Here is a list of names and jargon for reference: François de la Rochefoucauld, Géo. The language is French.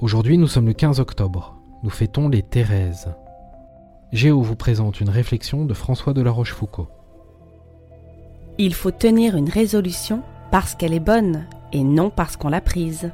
Aujourd'hui, nous sommes le 15 octobre. Nous fêtons les Thérèses. Géo vous présente une réflexion de François de la Rochefoucauld. Il faut tenir une résolution parce qu'elle est bonne et non parce qu'on l'a prise.